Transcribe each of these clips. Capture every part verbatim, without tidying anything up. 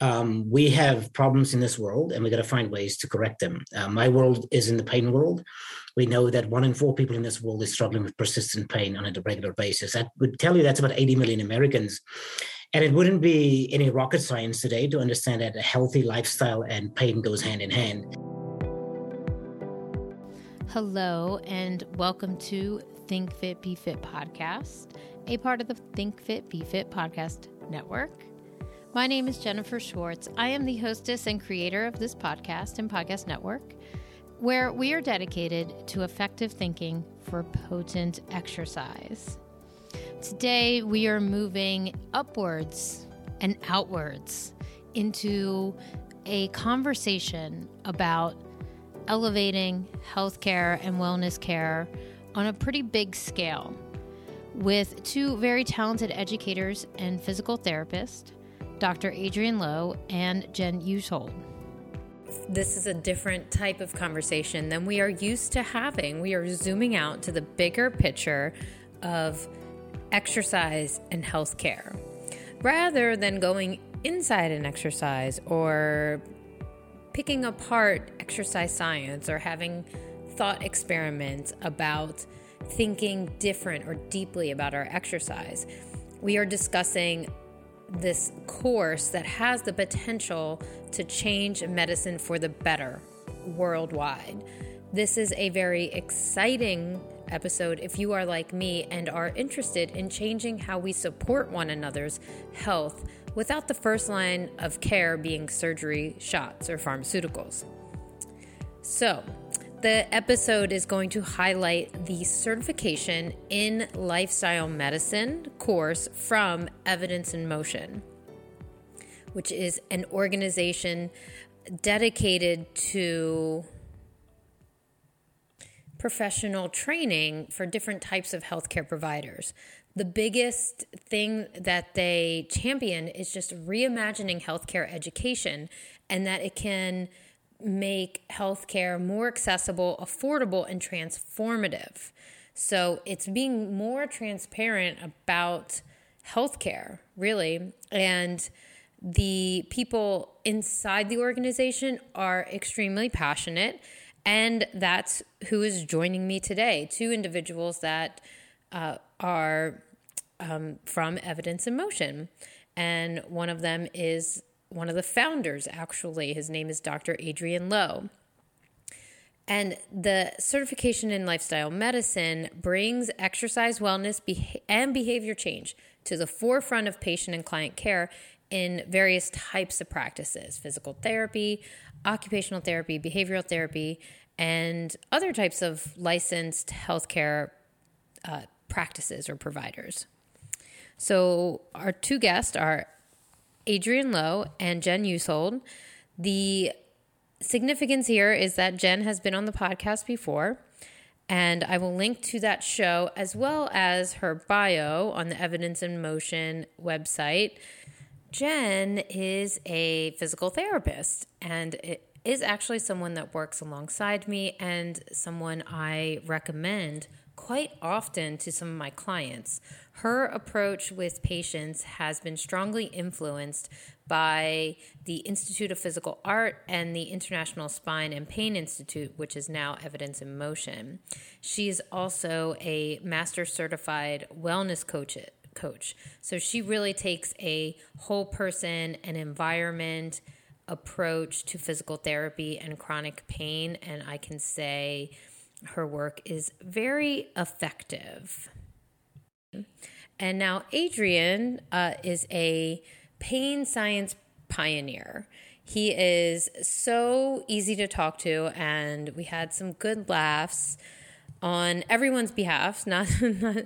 Um, we have problems in this world, and we've got to find ways to correct them. Uh, my world is in the pain world. We know that one in four people in this world is struggling with persistent pain on a regular basis. That would tell you that's about eighty million Americans. And it wouldn't be any rocket science today to understand that a healthy lifestyle and pain goes hand in hand. Hello, and welcome to Think Fit, Be Fit podcast, a part of the Think Fit, Be Fit podcast network. My name is Jennifer Schwartz. I am the hostess and creator of this podcast and podcast network, where we are dedicated to effective thinking for potent exercise. Today, we are moving upwards and outwards into a conversation about elevating healthcare and wellness care on a pretty big scale with two very talented educators and physical therapists, Doctor Adriaan Louw and Jen Uschold. This is a different type of conversation than we are used to having. We are zooming out to the bigger picture of exercise and healthcare, rather than going inside an exercise or picking apart exercise science or having thought experiments about thinking different or deeply about our exercise. We are discussing this course that has the potential to change medicine for the better worldwide. This is a very exciting episode if you are like me and are interested in changing how we support one another's health without the first line of care being surgery, shots, or pharmaceuticals. So, the episode is going to highlight the Certification in Lifestyle Medicine course from Evidence in Motion, which is an organization dedicated to professional training for different types of healthcare providers. The biggest thing that they champion is just reimagining healthcare education, and that it can make healthcare more accessible, affordable, and transformative. So it's being more transparent about healthcare, really. And the people inside the organization are extremely passionate. And that's who is joining me today, two individuals that uh, are um, from Evidence in Motion. And one of them is one of the founders, actually. His name is Doctor Adriaan Louw. And the Certification in Lifestyle Medicine brings exercise, wellness, beha- and behavior change to the forefront of patient and client care in various types of practices: physical therapy, occupational therapy, behavioral therapy, and other types of licensed healthcare uh, practices or providers. So our two guests are Adriaan Louw and Jen Uschold. The significance here is that Jen has been on the podcast before, and I will link to that show as well as her bio on the Evidence in Motion website. Jen is a physical therapist and it is actually someone that works alongside me and someone I recommend quite often to some of my clients. Her approach with patients has been strongly influenced by the Institute of Physical Art and the International Spine and Pain Institute, which is now Evidence in Motion. She is also a master certified wellness coach. coach. So she really takes a whole person and environment approach to physical therapy and chronic pain. And I can say her work is very effective. And now Adriaan uh, is a pain science pioneer. He is so easy to talk to, and we had some good laughs on everyone's behalf. Not, not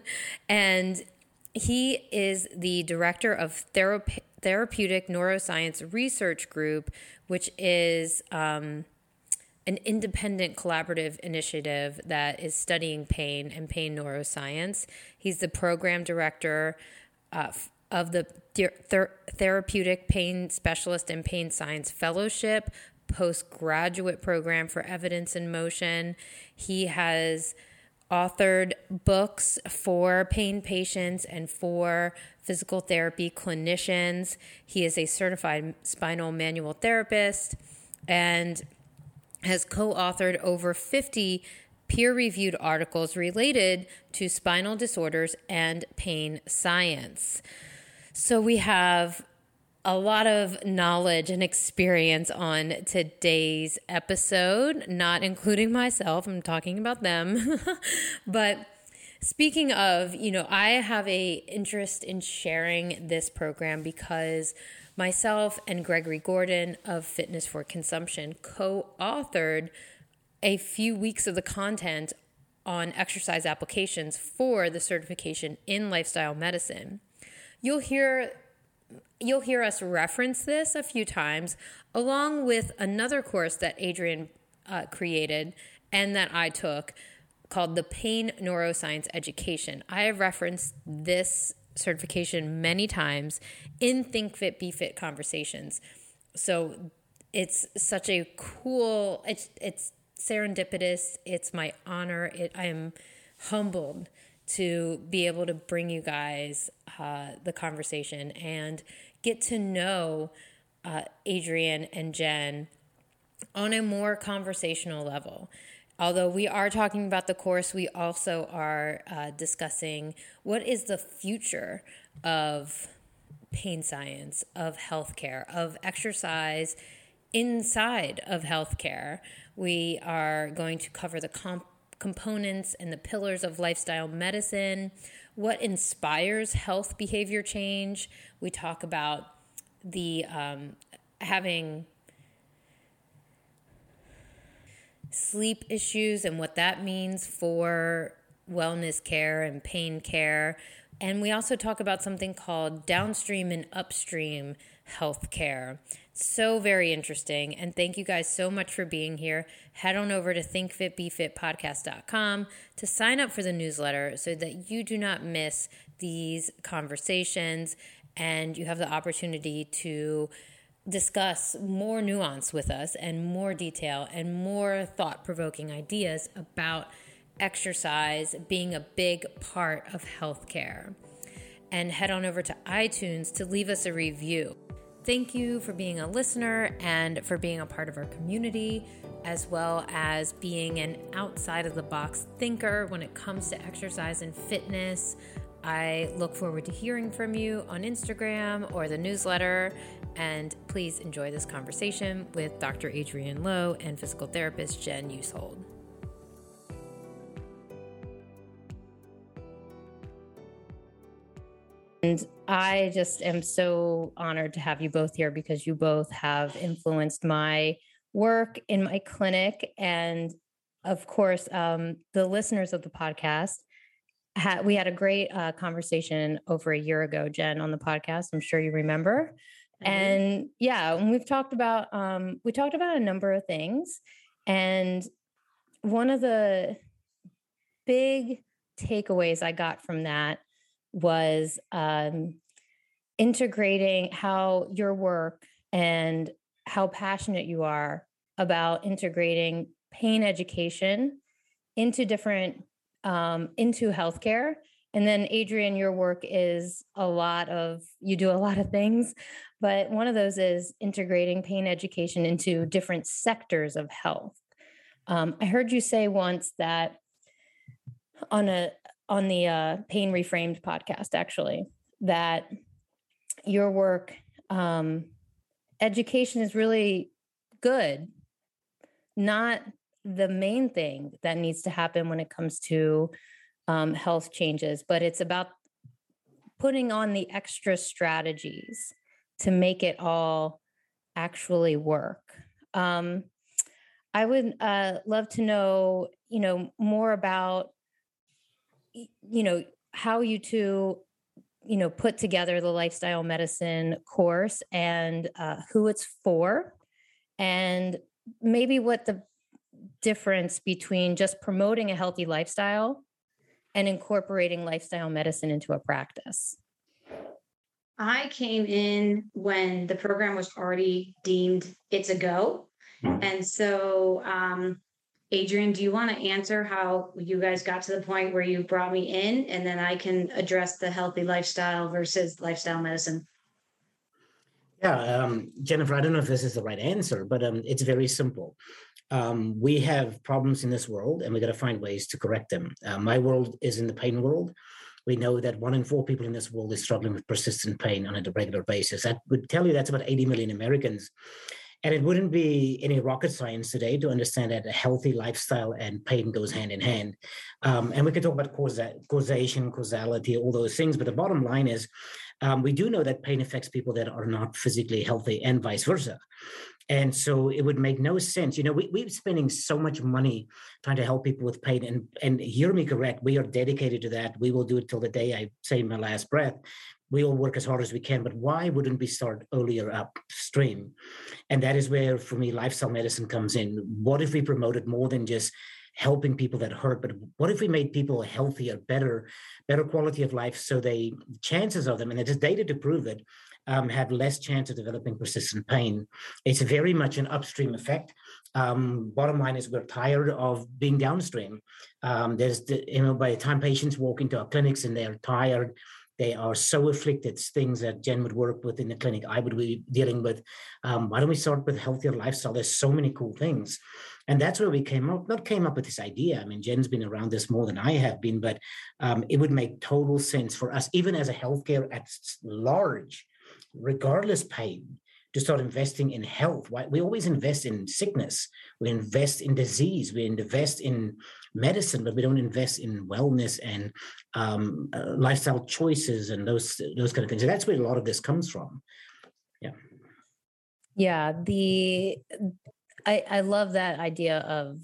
and he is the director of Therape- Therapeutic Neuroscience Research Group, which is um, an independent collaborative initiative that is studying pain and pain neuroscience. He's the program director uh, of the ther- ther- Therapeutic Pain Specialist and Pain Science Fellowship, postgraduate program for Evidence in Motion. He has authored books for pain patients and for physical therapy clinicians. He is a certified spinal manual therapist and has co-authored over fifty peer-reviewed articles related to spinal disorders and pain science. So we have a lot of knowledge and experience on today's episode, not including myself. I'm talking about them. But speaking of, you know, I have a interest in sharing this program because myself and Gregory Gordon of Fitness for Consumption co-authored a few weeks of the content on exercise applications for the Certification in Lifestyle Medicine. You'll hear You'll hear us reference this a few times, along with another course that Adriaan uh, created and that I took called the Pain Neuroscience Education. I have referenced this certification many times in Think Fit, Be Fit conversations. So it's such a cool, it's, it's serendipitous. It's my honor. It, I am humbled to be able to bring you guys uh, the conversation and get to know uh, Adriaan and Jen on a more conversational level. Although we are talking about the course, we also are uh, discussing what is the future of pain science, of healthcare, of exercise inside of healthcare. We are going to cover the comp. components and the pillars of lifestyle medicine, what inspires health behavior change. We talk about the um, having sleep issues and what that means for wellness care and pain care. And we also talk about something called downstream and upstream health care. So very interesting. And thank you guys so much for being here. Head on over to think fit be fit podcast dot com to sign up for the newsletter so that you do not miss these conversations and you have the opportunity to discuss more nuance with us and more detail and more thought-provoking ideas about exercise being a big part of healthcare. And head on over to iTunes to leave us a review. Thank you for being a listener and for being a part of our community, as well as being an outside-of-the-box thinker when it comes to exercise and fitness. I look forward to hearing from you on Instagram or the newsletter, and please enjoy this conversation with Doctor Adriaan Louw and physical therapist Jen Uschold. And I just am so honored to have you both here because you both have influenced my work in my clinic. And of course, um, the listeners of the podcast, ha- we had a great uh, conversation over a year ago, Jen, on the podcast. I'm sure you remember. Mm-hmm. And yeah, and we've talked about, um, we talked about a number of things. And one of the big takeaways I got from that was um, integrating how your work and how passionate you are about integrating pain education into different, um, into healthcare. And then Adriaan, your work is a lot of, you do a lot of things, but one of those is integrating pain education into different sectors of health. Um, I heard you say once that on a, on the uh, Pain Reframed podcast, actually, that your work, um, education is really good, not the main thing that needs to happen when it comes to um, health changes, but it's about putting on the extra strategies to make it all actually work. Um, I would uh, love to know, you know, more about you know, how you two, you know, put together the lifestyle medicine course and uh, who it's for, and maybe what the difference between just promoting a healthy lifestyle and incorporating lifestyle medicine into a practice. I came in when the program was already deemed it's a go. And so, um, Adriaan, do you want to answer how you guys got to the point where you brought me in, and then I can address the healthy lifestyle versus lifestyle medicine? Yeah, um, Jennifer, I don't know if this is the right answer, but um, it's very simple. Um, we have problems in this world, and we got to find ways to correct them. Uh, my world is in the pain world. We know that one in four people in this world is struggling with persistent pain on a regular basis. That would tell you that's about eighty million Americans. And it wouldn't be any rocket science today to understand that a healthy lifestyle and pain goes hand in hand. Um, and we could talk about causa- causation, causality, all those things. But the bottom line is um, we do know that pain affects people that are not physically healthy and vice versa. And so it would make no sense. You know, we, we're spending so much money trying to help people with pain. And, and hear me correct, we are dedicated to that. We will do it till the day I say my last breath. We all work as hard as we can, but why wouldn't we start earlier upstream? And that is where, for me, lifestyle medicine comes in. What if we promoted more than just helping people that hurt, but what if we made people healthier, better, better quality of life, so they, chances of them, and there's data to prove it, um, have less chance of developing persistent pain. It's very much an upstream effect. Um, bottom line is we're tired of being downstream. Um, there's, the, you know, by the time patients walk into our clinics and they're tired, they are so afflicted, things that Jen would work with in the clinic, I would be dealing with. Um, why don't we start with healthier lifestyle? There's so many cool things. And that's where we came up, not came up with this idea. I mean, Jen's been around this more than I have been, but um, it would make total sense for us, even as a healthcare at large, regardless pain, to start investing in health. We always invest in sickness. We invest in disease. We invest in medicine, but we don't invest in wellness and um, uh, lifestyle choices and those those kind of things. So that's where a lot of this comes from. Yeah. Yeah. The I, I love that idea of,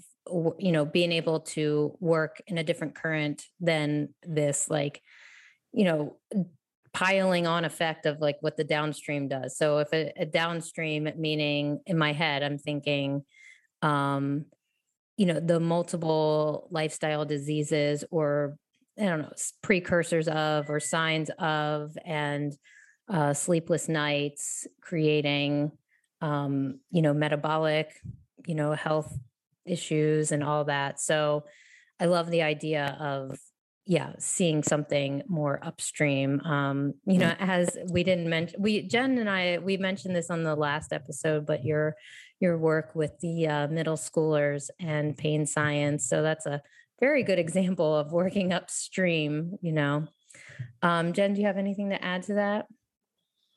you know, being able to work in a different current than this, like, you know, piling on effect of like what the downstream does. So if a, a downstream, meaning in my head, I'm thinking, um, you know, the multiple lifestyle diseases or, I don't know, precursors of, or signs of, and uh, sleepless nights, creating, um, you know, metabolic, you know, health issues and all that. So I love the idea of, yeah, seeing something more upstream. Um, you know, as we didn't mention, we, Jen and I, we mentioned this on the last episode, but your, your work with the uh, middle schoolers and pain science. So that's a very good example of working upstream, you know. Um, Jen, do you have anything to add to that?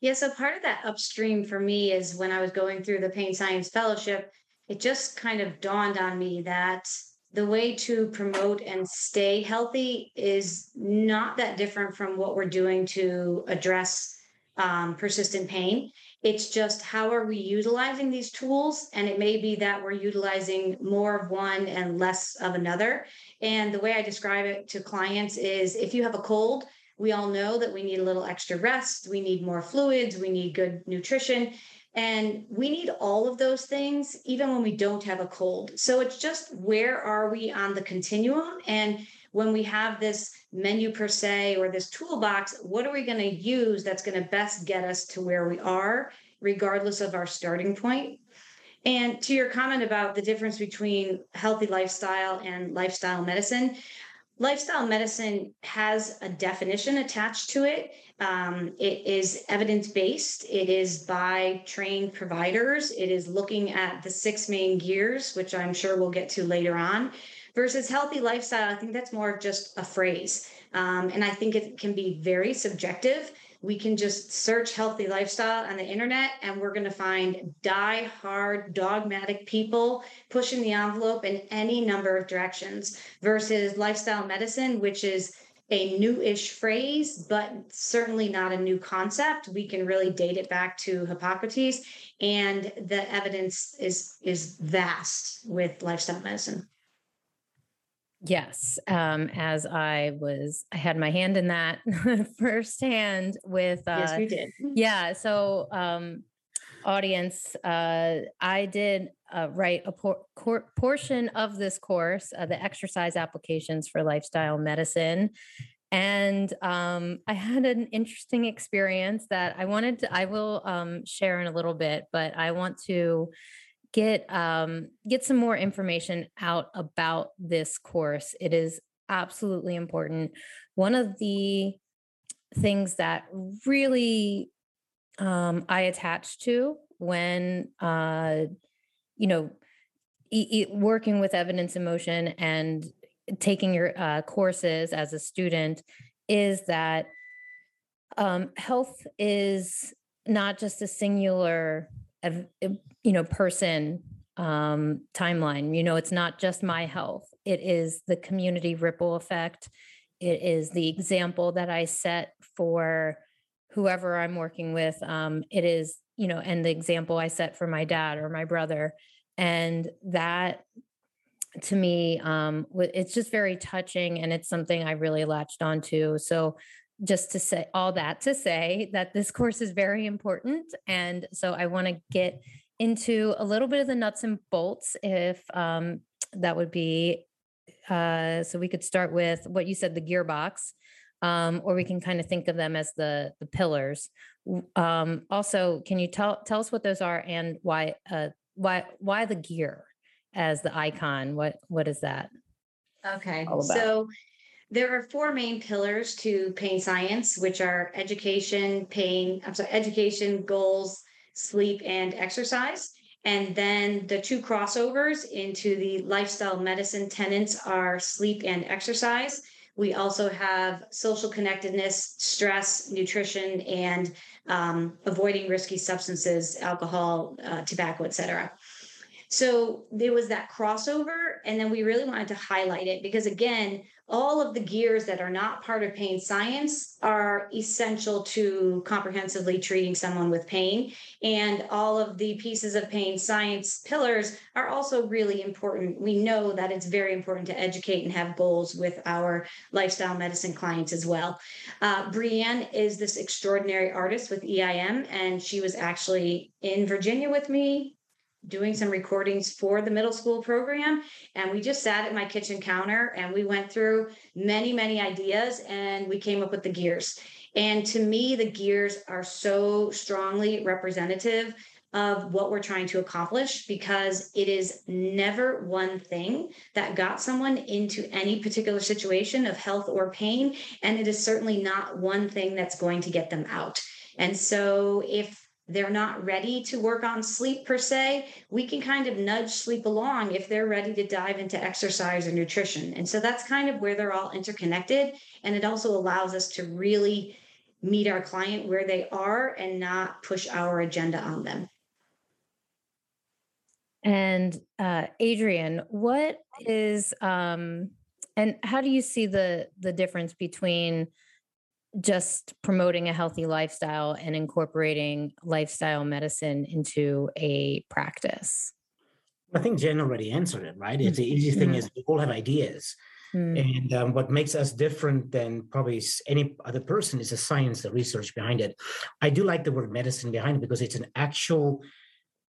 Yeah. So part of that upstream for me is when I was going through the Pain Science Fellowship, it just kind of dawned on me that the way to promote and stay healthy is not that different from what we're doing to address um, persistent pain. It's just, how are we utilizing these tools? And it may be that we're utilizing more of one and less of another. And the way I describe it to clients is, if you have a cold, we all know that we need a little extra rest. We need more fluids. We need good nutrition. And we need all of those things, even when we don't have a cold. So it's just, where are we on the continuum? And when we have this menu per se, or this toolbox, what are we going to use that's going to best get us to where we are, regardless of our starting point? And to your comment about the difference between healthy lifestyle and lifestyle medicine, lifestyle medicine has a definition attached to it. Um, it is evidence-based. It is by trained providers. It is looking at the six main gears, which I'm sure we'll get to later on, versus healthy lifestyle. I think that's more of just a phrase. Um, and I think it can be very subjective. We can just search healthy lifestyle on the internet, and we're going to find die-hard, dogmatic people pushing the envelope in any number of directions, versus lifestyle medicine, which is a new-ish phrase, but certainly not a new concept. We can really date it back to Hippocrates, and the evidence is is vast with lifestyle medicine. Yes. Um, as I was, I had my hand in that firsthand with, uh, yes, we did. Yeah. So, um, audience, uh, I did, uh, write a por- cor- portion of this course, uh, the exercise applications for lifestyle medicine. And, um, I had an interesting experience that I wanted to, I will, um, share in a little bit, but I want to get um, get some more information out about this course. It is absolutely important. One of the things that really um, I attached to when, uh, you know, e- e- working with Evidence in Motion and taking your uh, courses as a student is that um, health is not just a singular, you know, person um, timeline. You know, it's not just my health. It is the community ripple effect. It is the example that I set for whoever I'm working with. Um, it is, you know, and the example I set for my dad or my brother. And that, to me, um, it's just very touching, and it's something I really latched onto. So just to say all that to say that this course is very important. And so I want to get into a little bit of the nuts and bolts, if um, that would be, uh, so we could start with what you said, the gearbox, um, or we can kind of think of them as the, the pillars. Um, also, can you tell, tell us what those are and why, uh, why, why the gear as the icon? What, what is that? Okay. So there are four main pillars to pain science, which are education, pain, I'm sorry, education, goals, sleep, and exercise. And then the two crossovers into the lifestyle medicine tenets are sleep and exercise. We also have social connectedness, stress, nutrition, and um, avoiding risky substances, alcohol, uh, tobacco, et cetera. So there was that crossover, and then we really wanted to highlight it because, again, all of the gears that are not part of pain science are essential to comprehensively treating someone with pain. And all of the pieces of pain science pillars are also really important. We know that it's very important to educate and have goals with our lifestyle medicine clients as well. Uh, Brianne is this extraordinary artist with E I M, and she was actually in Virginia with me, doing some recordings for the middle school program. And we just sat at my kitchen counter and we went through many, many ideas, and we came up with the gears. And to me, the gears are so strongly representative of what we're trying to accomplish, because it is never one thing that got someone into any particular situation of health or pain. And it is certainly not one thing that's going to get them out. And so if they're not ready to work on sleep per se, we can kind of nudge sleep along if they're ready to dive into exercise or nutrition. And so that's kind of where they're all interconnected. And it also allows us to really meet our client where they are and not push our agenda on them. And uh, Adriaan, what is, um, and how do you see the the difference between just promoting a healthy lifestyle and incorporating lifestyle medicine into a practice? I think Jen already answered it, right? It's the easy thing mm. is we all have ideas. Mm. And um, what makes us different than probably any other person is the science, the research behind it. I do like the word medicine behind it because it's an actual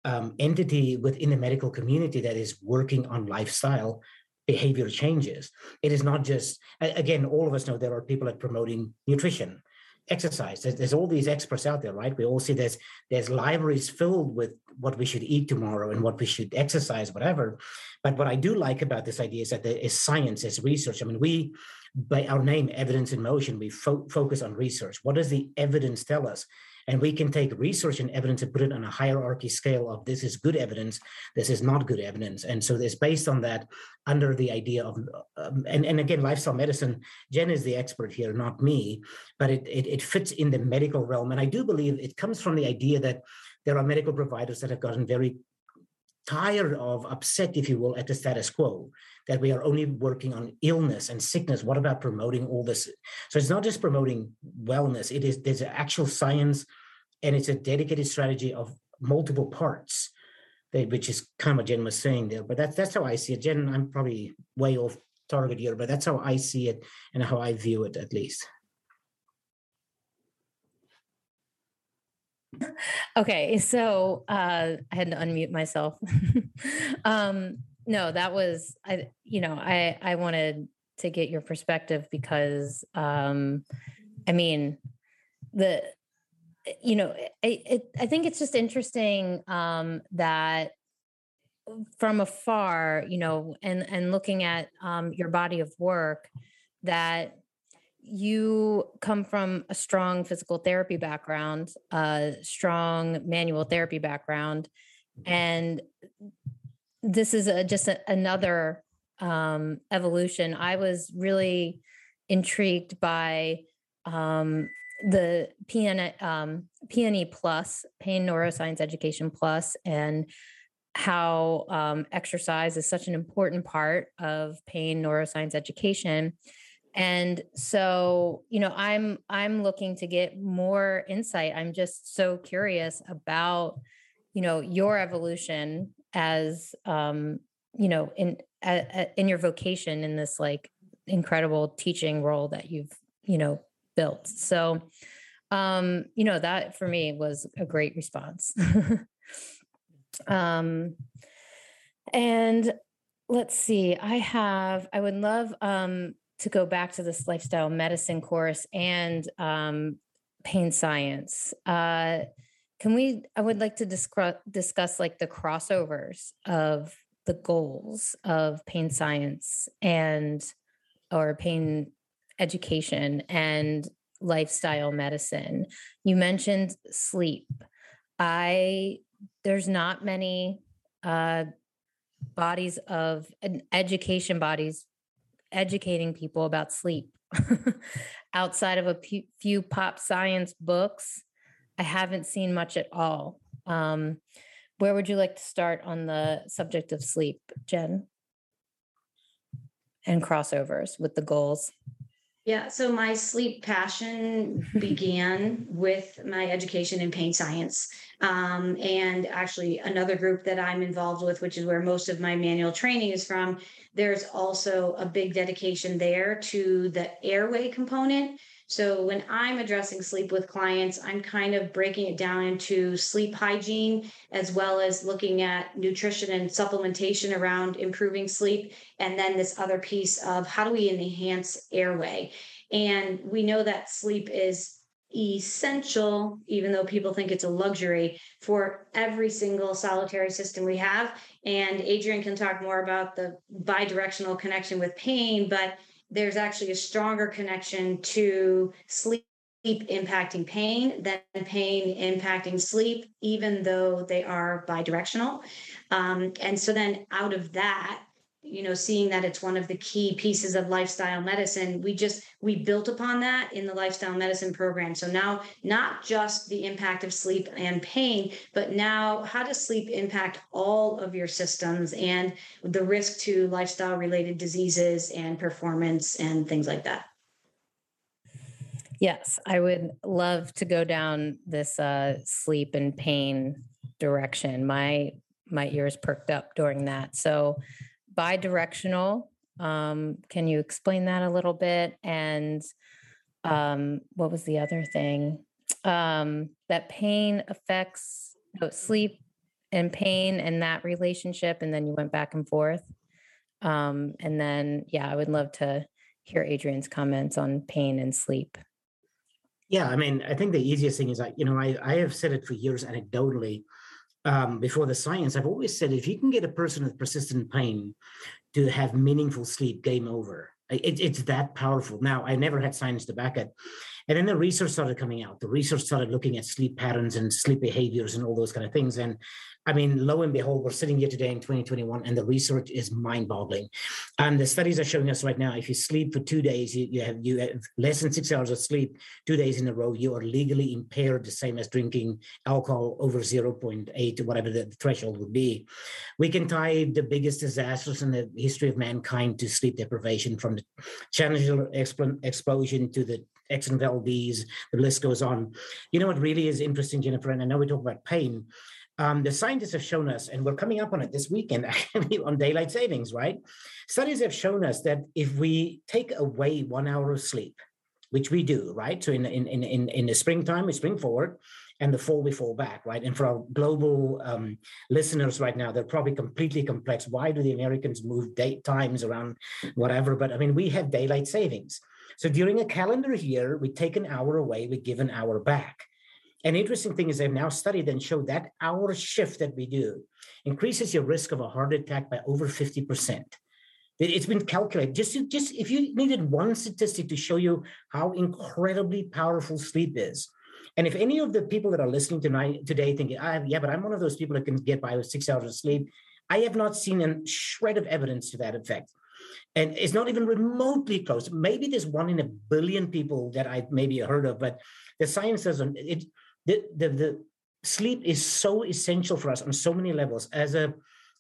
um, entity within the medical community that is working on lifestyle behavior changes. It is not just, again, all of us know there are people that are promoting nutrition, exercise. There's, there's all these experts out there, right? We all see there's, there's libraries filled with what we should eat tomorrow and what we should exercise, whatever. But what I do like about this idea is that there is science, there's research. I mean, we, by our name, Evidence in Motion, we fo- focus on research. What does the evidence tell us? And we can take research and evidence and put it on a hierarchy scale of this is good evidence, this is not good evidence. And so it's based on that under the idea of, um, and, and again, lifestyle medicine, Jen is the expert here, not me, but it, it it fits in the medical realm. And I do believe it comes from the idea that there are medical providers that have gotten very tired of, upset, if you will, at the status quo, that we are only working on illness and sickness. What about promoting all this? So it's not just promoting wellness. It is, there's actual science. And it's a dedicated strategy of multiple parts, which is kind of what Jen was saying there. But that's that's how I see it. Jen, I'm probably way off target here, but that's how I see it and how I view it, at least. Okay, so uh, I had to unmute myself. um, no, that was, I. you know, I, I wanted to get your perspective because, um, I mean, the... You know, it, it, I think it's just interesting um, that from afar, you know, and, and looking at um, your body of work, that you come from a strong physical therapy background, a strong manual therapy background. And this is a, just a, another um, evolution. I was really intrigued by um, the P N, um, P N E Plus, Pain Neuroscience Education Plus, and how um, exercise is such an important part of pain neuroscience education. And so, you know, I'm, I'm looking to get more insight. I'm just so curious about, you know, your evolution as, um, you know, in, a, a, in your vocation in this like incredible teaching role that you've, you know, built. So, um, you know, that for me was a great response. um, and let's see, I have, I would love, um, to go back to this lifestyle medicine course and um, pain science. Uh, can we, I would like to discuss, discuss like the crossovers of the goals of pain science and, or pain education and lifestyle medicine. You mentioned sleep. I, there's not many uh, bodies of an education bodies educating people about sleep outside of a p- few pop science books. I haven't seen much at all. Um, where would you like to start on the subject of sleep, Jen? And crossovers with the goals. Yeah. So my sleep passion began with my education in pain science. Um, and actually another group that I'm involved with, which is where most of my manual training is from, there's also a big dedication there to the airway component. So when I'm addressing sleep with clients, I'm kind of breaking it down into sleep hygiene, as well as looking at nutrition and supplementation around improving sleep. And then this other piece of how do we enhance airway? And we know that sleep is essential, even though people think it's a luxury, for every single solitary system we have. And Adriaan can talk more about the bi-directional connection with pain, but there's actually a stronger connection to sleep impacting pain than pain impacting sleep, even though they are bi-directional. Um, and so then out of that, you know, seeing that it's one of the key pieces of lifestyle medicine, we just, we built upon that in the lifestyle medicine program. So now, not just the impact of sleep and pain, but now how does sleep impact all of your systems and the risk to lifestyle related diseases and performance and things like that? Yes, I would love to go down this uh, sleep and pain direction. My, my ears perked up during that. So bi-directional. Um, can you explain that a little bit? And um, what was the other thing? Um, that pain affects no, sleep and pain and that relationship. And then you went back and forth. Um, and then, yeah, I would love to hear Adriaan's comments on pain and sleep. Yeah, I mean, I think the easiest thing is, I, you know, I, I have said it for years anecdotally. Um, before the science, I've always said, if you can get a person with persistent pain to have meaningful sleep, game over. It, it's that powerful. Now, I never had science to back it. And then the research started coming out. The research started looking at sleep patterns and sleep behaviors and all those kind of things. And I mean, lo and behold, we're sitting here today in twenty twenty-one, and the research is mind-boggling. And the studies are showing us right now, if you sleep for two days, you, you, have, you have less than six hours of sleep, two days in a row, you are legally impaired, the same as drinking alcohol over zero point eight or whatever the threshold would be. We can tie the biggest disasters in the history of mankind to sleep deprivation, from the Challenger exp- explosion to the Exxon Valdez, the list goes on. You know what really is interesting, Jennifer, and I know we talk about pain. Um, the scientists have shown us, and we're coming up on it this weekend, actually, on daylight savings, right? Studies have shown us that if we take away one hour of sleep, which we do, right? So in, in, in, in the springtime, we spring forward, and the fall, we fall back, right? And for our global um, listeners right now, they're probably completely complex. Why do the Americans move date times around whatever? But I mean, we have daylight savings. So during a calendar year, we take an hour away, we give an hour back. An interesting thing is they've now studied and showed that our shift that we do increases your risk of a heart attack by over fifty percent. It's been calculated. Just, to, just if you needed one statistic to show you how incredibly powerful sleep is. And if any of the people that are listening tonight, today thinking, ah, yeah, but I'm one of those people that can get by with six hours of sleep, I have not seen a shred of evidence to that effect. And it's not even remotely close. Maybe there's one in a billion people that I maybe heard of, but the science doesn't. It, the, the, the sleep is so essential for us on so many levels. As a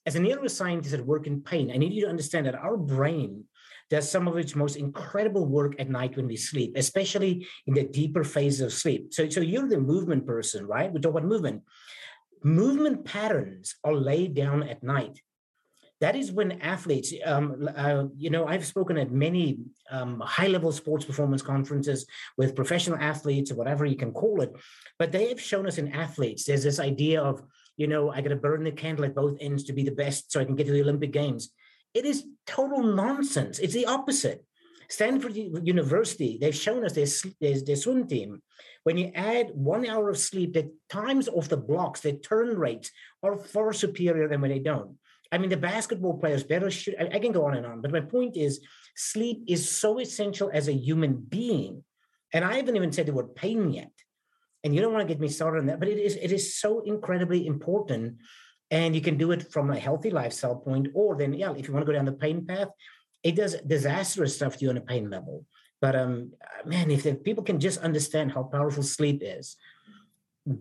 As a neuroscientist at work in pain, I need you to understand that our brain does some of its most incredible work at night when we sleep, especially in the deeper phases of sleep. So, so you're the movement person, right? We talk about movement. Movement patterns are laid down at night. That is when athletes, um, uh, you know, I've spoken at many um, high-level sports performance conferences with professional athletes or whatever you can call it, but they have shown us in athletes, there's this idea of, you know, I got to burn the candle at both ends to be the best so I can get to the Olympic Games. It is total nonsense. It's the opposite. Stanford University, they've shown us their, their, their swim team. When you add one hour of sleep, the times off the blocks, their turn rates are far superior than when they don't. I mean, the basketball players better shoot. I, I can go on and on, but my point is sleep is so essential as a human being. And I haven't even said the word pain yet. And you don't want to get me started on that, but it is it is so incredibly important. And you can do it from a healthy lifestyle point, or then, yeah, if you want to go down the pain path, it does disastrous stuff to you on a pain level. But um, man, if the people can just understand how powerful sleep is,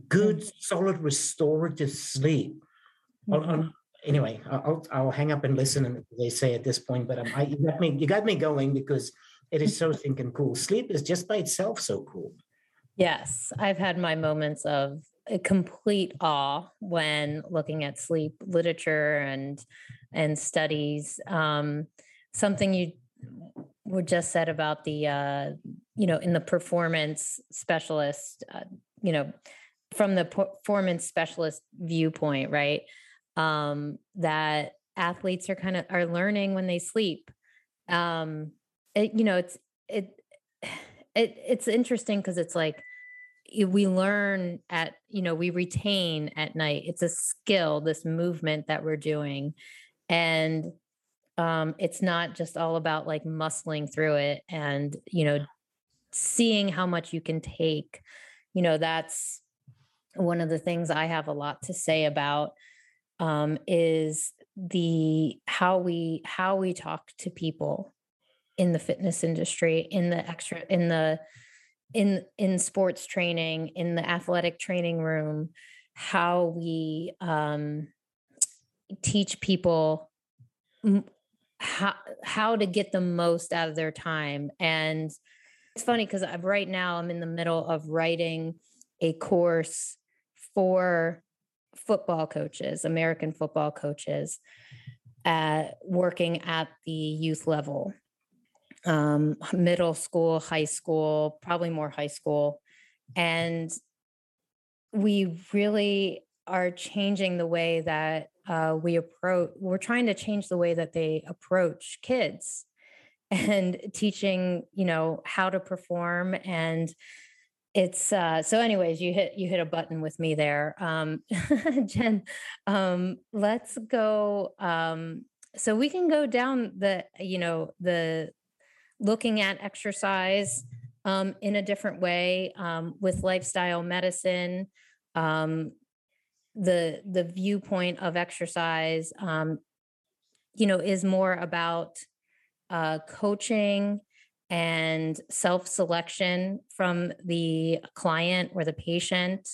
good, solid, restorative sleep. Mm-hmm. I'll, I'll, anyway, I'll I'll hang up and listen. And they say at this point, but um, I, you got me you got me going because it is so stinking cool. Sleep is just by itself so cool. Yes, I've had my moments of a complete awe when looking at sleep literature and and studies. Um, something you were just said about the, uh, you know, in the performance specialist, uh, you know, from the performance specialist viewpoint, right? Um, that athletes are kind of are learning when they sleep. Um, it, you know, it's it, it it's interesting because it's like. We learn at, you know, we retain at night. It's a skill, this movement that we're doing. And um, it's not just all about like muscling through it and, you know, seeing how much you can take. You know, that's one of the things I have a lot to say about um, is the, how we, how we talk to people in the fitness industry, in the extra, in the, in, in sports training, in the athletic training room, how we, um, teach people how, how to get the most out of their time. And it's funny because I've right now I'm in the middle of writing a course for football coaches, American football coaches, uh, working at the youth level. Um, middle school, high school, probably more high school. And we really are changing the way that uh, we approach, we're trying to change the way that they approach kids and teaching, you know, how to perform. And it's, uh, so anyways, you hit, you hit a button with me there. Um, Jen, um, let's go. Um, so we can go down the, you know, the, looking at exercise um, in a different way um, with lifestyle medicine, um, the the viewpoint of exercise, um, you know, is more about uh, coaching and self-selection from the client or the patient.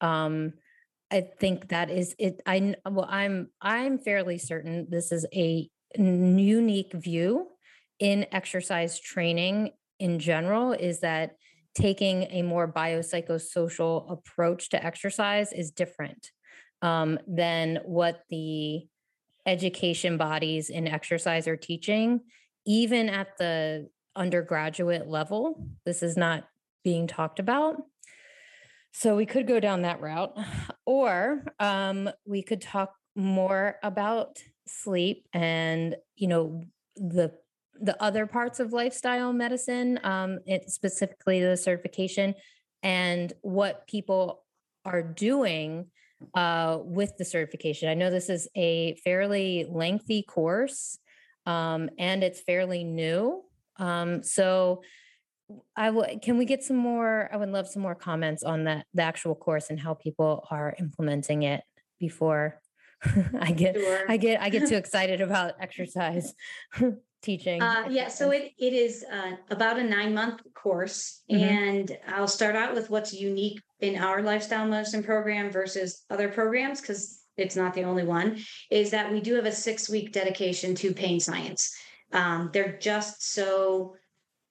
Um, I think that is it. I well, I'm I'm fairly certain this is a unique view in exercise training in general, is that taking a more biopsychosocial approach to exercise is different um, than what the education bodies in exercise are teaching, even at the undergraduate level. This is not being talked about. So we could go down that route, or um, we could talk more about sleep and, you know, the the other parts of lifestyle medicine, um, it, specifically the certification and what people are doing uh, with the certification. I know this is a fairly lengthy course um, and it's fairly new. Um, so I w- can we get some more, I would love some more comments on that, the actual course and how people are implementing it before I get, sure. I get, I get too excited about exercise teaching. Uh, yeah. So it, it is uh, about a nine month course, mm-hmm. and I'll start out with what's unique in our lifestyle medicine program versus other programs, because it's not the only one, is that we do have a six week dedication to pain science. Um, they're just so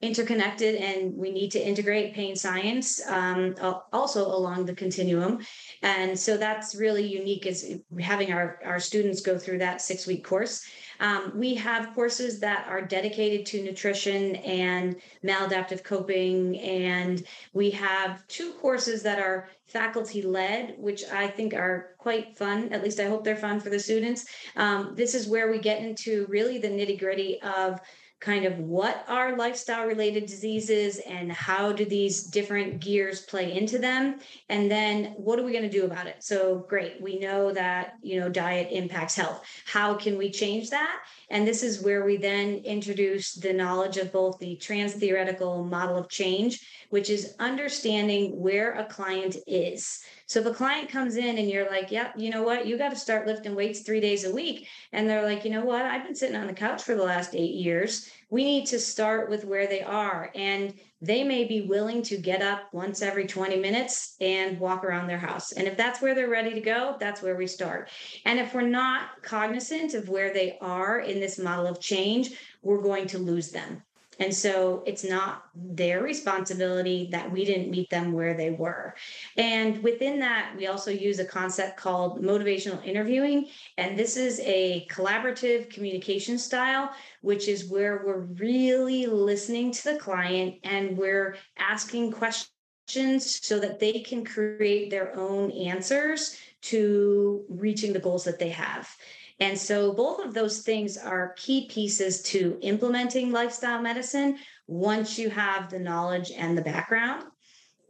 interconnected, and we need to integrate pain science um, also along the continuum. And so that's really unique, is having our, our students go through that six week course. Um, we have courses that are dedicated to nutrition and maladaptive coping. And we have two courses that are faculty led, which I think are quite fun. At least I hope they're fun for the students. Um, this is where we get into really the nitty gritty of kind of what are lifestyle related diseases and how do these different gears play into them? And then what are we going to do about it? So great. We know that, you know, diet impacts health. How can we change that? And this is where we then introduce the knowledge of both the trans-theoretical model of change, which is understanding where a client is. So if a client comes in and you're like, yeah, you know what, you got to start lifting weights three days a week. And they're like, you know what, I've been sitting on the couch for the last eight years. We need to start with where they are. And they may be willing to get up once every twenty minutes and walk around their house. And if that's where they're ready to go, that's where we start. And if we're not cognizant of where they are in this model of change, we're going to lose them. And so it's not their responsibility that we didn't meet them where they were. And within that, we also use a concept called motivational interviewing. And this is a collaborative communication style, which is where we're really listening to the client and we're asking questions so that they can create their own answers to reaching the goals that they have. And so both of those things are key pieces to implementing lifestyle medicine once you have the knowledge and the background.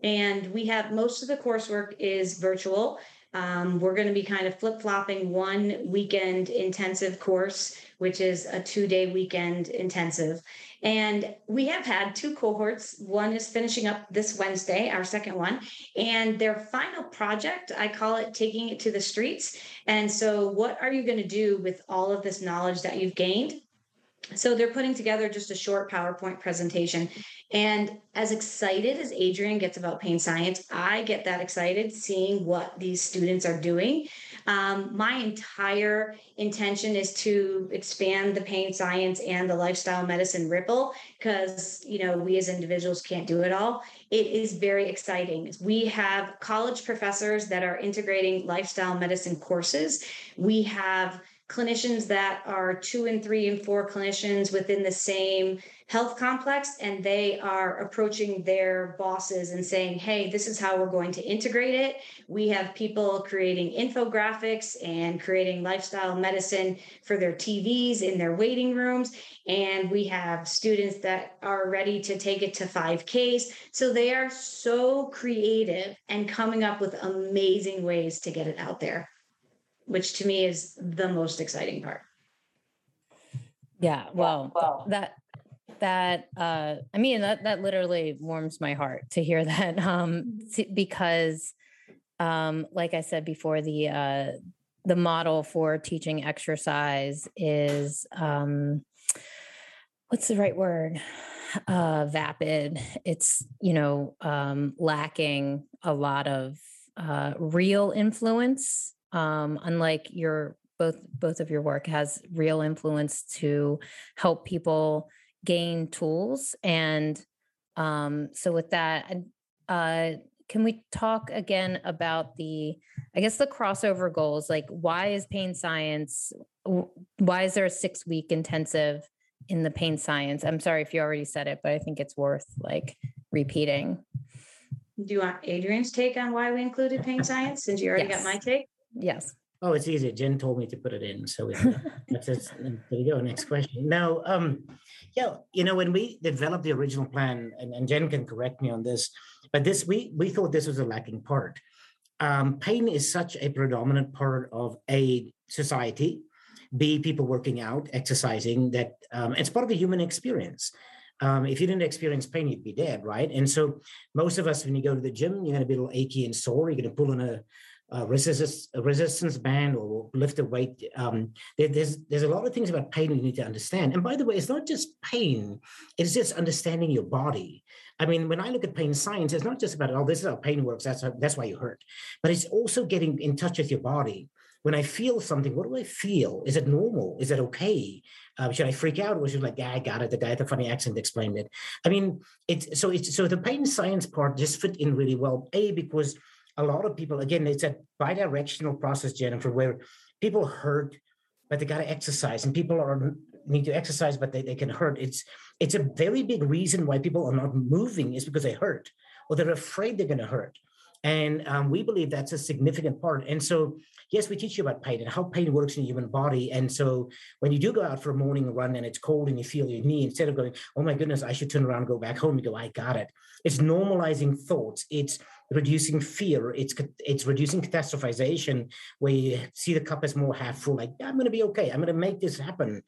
And we have most of the coursework is virtual. Um, we're going to be kind of flip-flopping one weekend intensive course, which is a two-day weekend intensive. And we have had two cohorts. One is finishing up this Wednesday, our second one, and their final project, I call it taking it to the streets. And so what are you going to do with all of this knowledge that you've gained? So they're putting together just a short PowerPoint presentation. And as excited as Adriaan gets about pain science, I get that excited seeing what these students are doing. Um, my entire intention is to expand the pain science and the lifestyle medicine ripple because, you know, we as individuals can't do it all. It is very exciting. We have college professors that are integrating lifestyle medicine courses. We have clinicians that are two and three and four clinicians within the same health complex, and they are approaching their bosses and saying, hey, this is how we're going to integrate it. We have people creating infographics and creating lifestyle medicine for their T Vs in their waiting rooms. And we have students that are ready to take it to five Ks. So they are so creative and coming up with amazing ways to get it out there, which to me is the most exciting part. Yeah. Well, wow. that, that, uh, I mean, that, that literally warms my heart to hear that. Um, t- because, um, like I said before, the, uh, the model for teaching exercise is, um, what's the right word? Uh, vapid. It's, you know, um, lacking a lot of, uh, real influence. Um, unlike your, both, both of your work has real influence to help people gain tools. And, um, so with that, uh, can we talk again about the, I guess the crossover goals, like why is pain science, why is there a six week intensive in the pain science? I'm sorry if you already said it, but I think it's worth like repeating. Do you want Adriaan's take on why we included pain science, since you already yes. got my take? Yes. Oh, it's easy. Jen told me to put it in. So we that's it. There we go. Next question. Now, um, yeah, you know, when we developed the original plan, and, and Jen can correct me on this, But this, we, we thought this was a lacking part. Um, pain is such a predominant part of A, society, B, people working out, exercising, that um, it's part of the human experience. Um, if you didn't experience pain, you'd be dead, right? And so most of us, when you go to the gym, you're going to be a little achy and sore. You're going to pull on a, a, resist, a resistance band or lift a weight. Um, there, there's, there's a lot of things about pain you need to understand. And by the way, it's not just pain. It's just understanding your body. I mean, when I look at pain science, it's not just about, oh, this is how pain works. That's, how, that's why you hurt. But it's also getting in touch with your body. When I feel something, what do I feel? Is it normal? Is it okay? Uh, should I freak out? Or should I like, yeah, I got it. The guy with the funny accent explained it. I mean, it's so it's so the pain science part just fit in really well. A, because a lot of people, again, it's a bidirectional process, Jennifer, where people hurt, but they got to exercise, and people are need to exercise, but they, they can hurt. It's it's a very big reason why people are not moving is because they hurt, or they're afraid they're going to hurt. And um, we believe that's a significant part. And so, yes, we teach you about pain and how pain works in the human body. And so when you do go out for a morning run and it's cold and you feel your knee, instead of going, oh, my goodness, I should turn around and go back home, you go, I got it. It's normalizing thoughts. It's reducing fear. It's it's reducing catastrophization, where you see the cup as more half full, like, I'm going to be okay. I'm going to make this happen.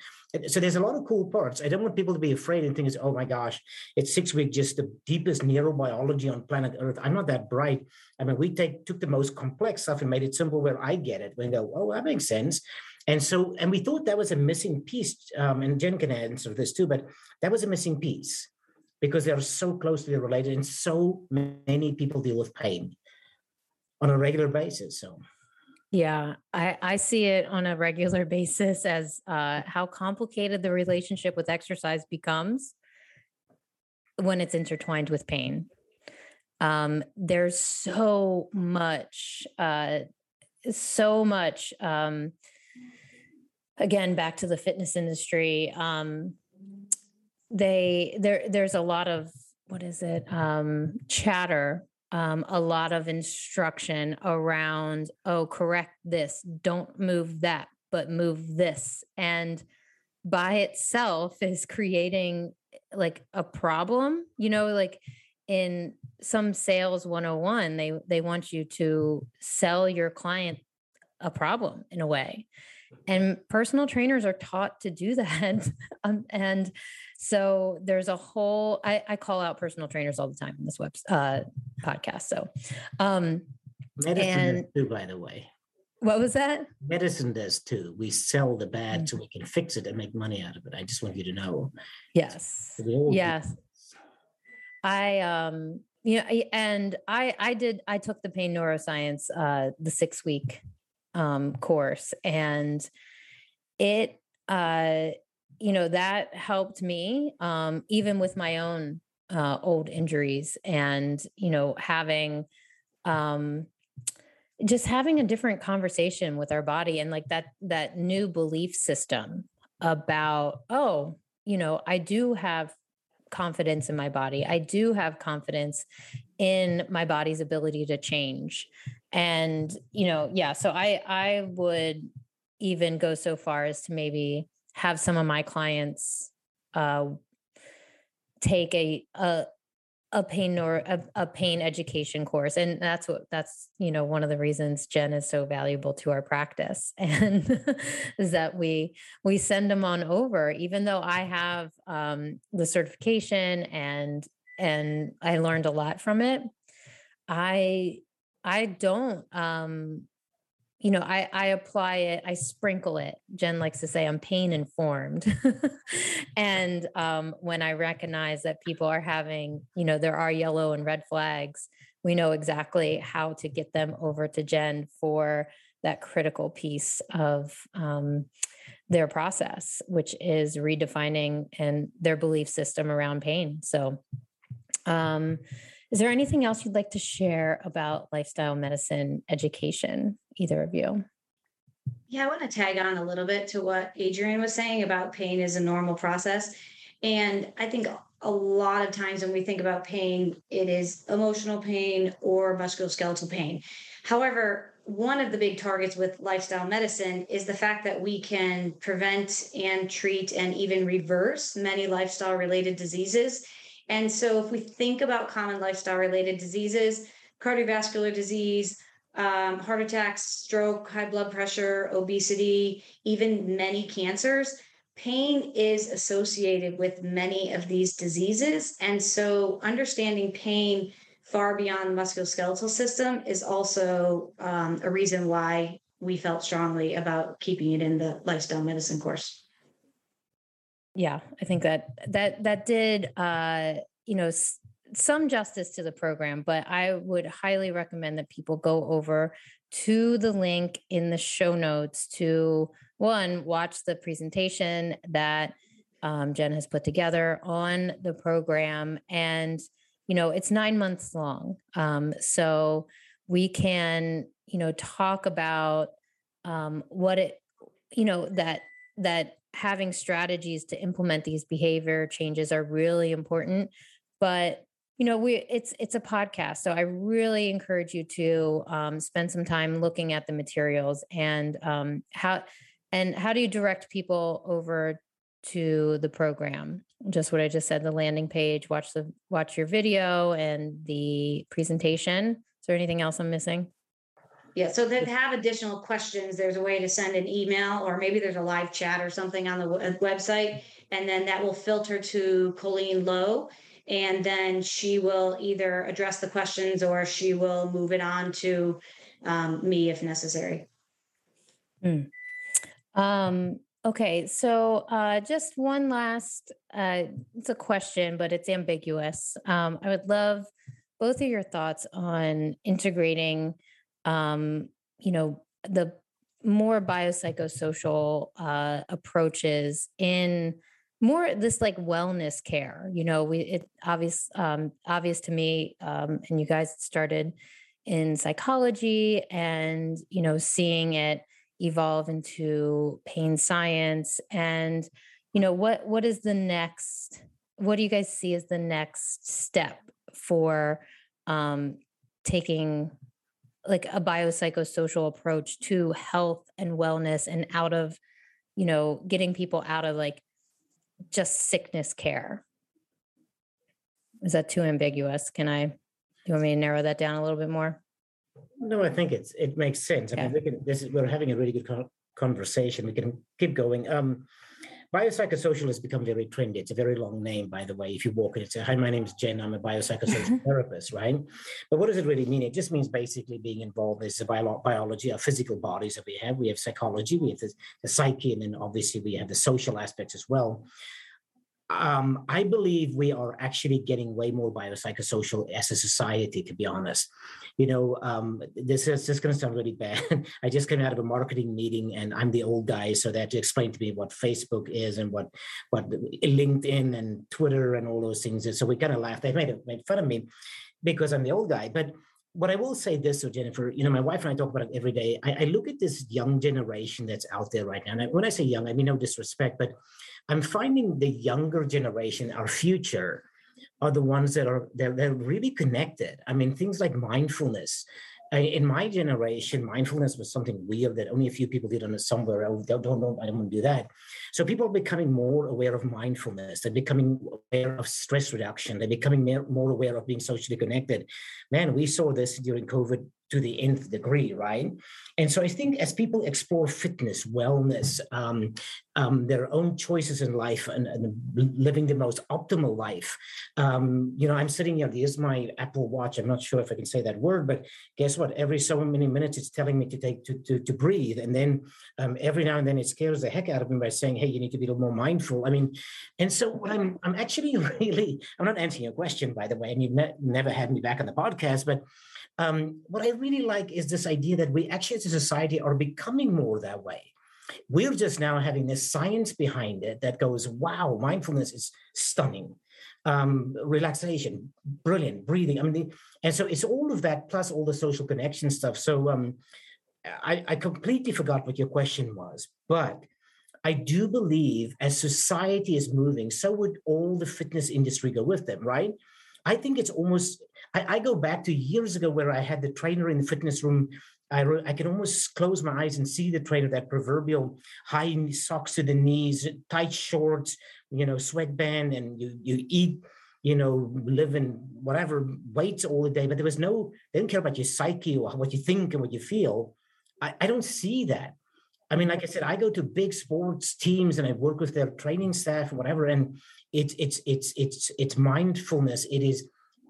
So there's a lot of cool parts. I don't want people to be afraid and think, oh, my gosh, it's six weeks, just the deepest neurobiology on planet Earth. I'm not that bright. I mean, we take, took the most complex stuff and made it simple where I get it. We go, oh, that makes sense. And so, and we thought that was a missing piece. Um, and Jen can answer this too, but that was a missing piece because they are so closely related and so many people deal with pain on a regular basis. So, yeah, I, I see it on a regular basis as uh, how complicated the relationship with exercise becomes when it's intertwined with pain. Um, there's so much, uh, so much, um, again, back to the fitness industry. Um, they, there, there's a lot of, what is it? Um, chatter, um, a lot of instruction around, oh, correct this, don't move that, but move this. And by itself is creating like a problem, you know, like in some sales one oh one, they, they want you to sell your client a problem in a way. And personal trainers are taught to do that. um, and so there's a whole, I, I call out personal trainers all the time in this web, uh, podcast. So, um, medicine and, too, by the way, what was that? Medicine does too. We sell the bad mm-hmm. so we can fix it and make money out of it. I just want you to know. Yes. Yes. People. I, um, you know, and I, I did, I took the Pain Neuroscience, uh, the six week, um, course, and it, uh, you know, that helped me, um, even with my own, uh, old injuries and, you know, having, um, just having a different conversation with our body and like that, that new belief system about, oh, you know, I do have confidence in my body. I do have confidence in my body's ability to change. And, you know, yeah, so I, I would even go so far as to maybe have some of my clients, uh, take a, a, a pain or a, a pain education course. And that's what, that's, you know, one of the reasons Jen is so valuable to our practice and is that we, we send them on over, even though I have, um, the certification and, and I learned a lot from it. I, I don't, um, you know, I, I apply it, I sprinkle it. Jen likes to say I'm pain informed. And um, when I recognize that people are having, you know, there are yellow and red flags, we know exactly how to get them over to Jen for that critical piece of um, their process, which is redefining and their belief system around pain. So um, is there anything else you'd like to share about lifestyle medicine education? Either of you? Yeah, I want to tag on a little bit to what Adriaan was saying about pain is a normal process. And I think a lot of times when we think about pain, it is emotional pain or musculoskeletal pain. However, one of the big targets with lifestyle medicine is the fact that we can prevent and treat and even reverse many lifestyle related diseases. And so if we think about common lifestyle-related diseases, cardiovascular disease, um, heart attacks, stroke, high blood pressure, obesity, even many cancers, pain is associated with many of these diseases. And so understanding pain far beyond the musculoskeletal system is also um, a reason why we felt strongly about keeping it in the lifestyle medicine course. Yeah, I think that that that did, uh, you know, s- some justice to the program, but I would highly recommend that people go over to the link in the show notes to, one, watch the presentation that um, Jen has put together on the program. And, you know, it's nine months long. Um, so we can, you know, talk about um, what it, you know, that, that, having strategies to implement these behavior changes are really important, but you know, we it's, it's a podcast. So I really encourage you to um, spend some time looking at the materials and um, how, and how do you direct people over to the program? Just what I just said, the landing page, watch the, watch your video and the presentation. Is there anything else I'm missing? Yeah. So they have additional questions. There's a way to send an email, or maybe there's a live chat or something on the w- website. And then that will filter to Colleen Lowe. And then she will either address the questions or she will move it on to um, me if necessary. Mm. Um, okay. So uh, just one last, uh, it's a question, but it's ambiguous. Um, I would love both of your thoughts on integrating Um, you know, the more biopsychosocial uh, approaches in more this like wellness care. You know, we it obvious um, obvious to me, um, and you guys started in psychology, and you know, seeing it evolve into pain science. And you know, what what is the next? What do you guys see as the next step for um, taking like a biopsychosocial approach to health and wellness and out of, you know, getting people out of like just sickness care? Is that too ambiguous? Can I, do you want me to narrow that down a little bit more? No, I think it's, it makes sense. Okay. I mean, we can, this is, we're having a really good conversation. We can keep going. Um, biopsychosocial has become very trendy. It's a very long name, by the way. If you walk in and say, hi, my name is Jen, I'm a biopsychosocial therapist, right? But what does it really mean? It just means basically being involved in the bio- biology, our physical bodies that we have. We have psychology, we have the, the psyche, and then obviously we have the social aspects as well. Um, I believe we are actually getting way more biopsychosocial as a society, to be honest. You know, um, this is just going to sound really bad. I just came out of a marketing meeting and I'm the old guy, so they had to explain to me what Facebook is and what, what LinkedIn and Twitter and all those things is. So we kind of laughed. They made, made fun of me because I'm the old guy. But what I will say this, so Jennifer, you know, my wife and I talk about it every day. I, I look at this young generation that's out there right now. And I, when I say young, I mean no disrespect, but I'm finding the younger generation, our future, are the ones that are they're, they're really connected. I mean, things like mindfulness. In my generation, mindfulness was something weird that only a few people did on it somewhere. I don't know. I don't want to do that. So people are becoming more aware of mindfulness. They're becoming aware of stress reduction. They're becoming more aware of being socially connected. Man, we saw this during COVID to the nth degree, right? And so I think as people explore fitness, wellness, um, um, their own choices in life and, and living the most optimal life, um, you know, I'm sitting here, here's my Apple Watch. I'm not sure if I can say that word, but guess what? Every so many minutes, it's telling me to take to to, to breathe. And then um, every now and then it scares the heck out of me by saying, hey, you need to be a little more mindful. I mean, and so I'm, I'm actually really, I'm not answering your question, by the way, and you've ne- never had me back on the podcast, but Um, what I really like is this idea that we actually as a society are becoming more that way. We're just now having this science behind it that goes, wow, mindfulness is stunning. Um, relaxation, brilliant, breathing. I mean, the, and so it's all of that plus all the social connection stuff. So um, I, I completely forgot what your question was, but I do believe as society is moving, so would all the fitness industry go with them, right? I think it's almost... I go back to years ago where I had the trainer in the fitness room. I, re- I can almost close my eyes and see the trainer, that proverbial high socks to the knees, tight shorts, you know, sweatband, and you you eat you know, live in whatever weights all the day, but there was no, they didn't care about your psyche or what you think and what you feel. I, I don't see that. I mean, like I said, I go to big sports teams and I work with their training staff or whatever, and it's it's it's it's it's mindfulness. It is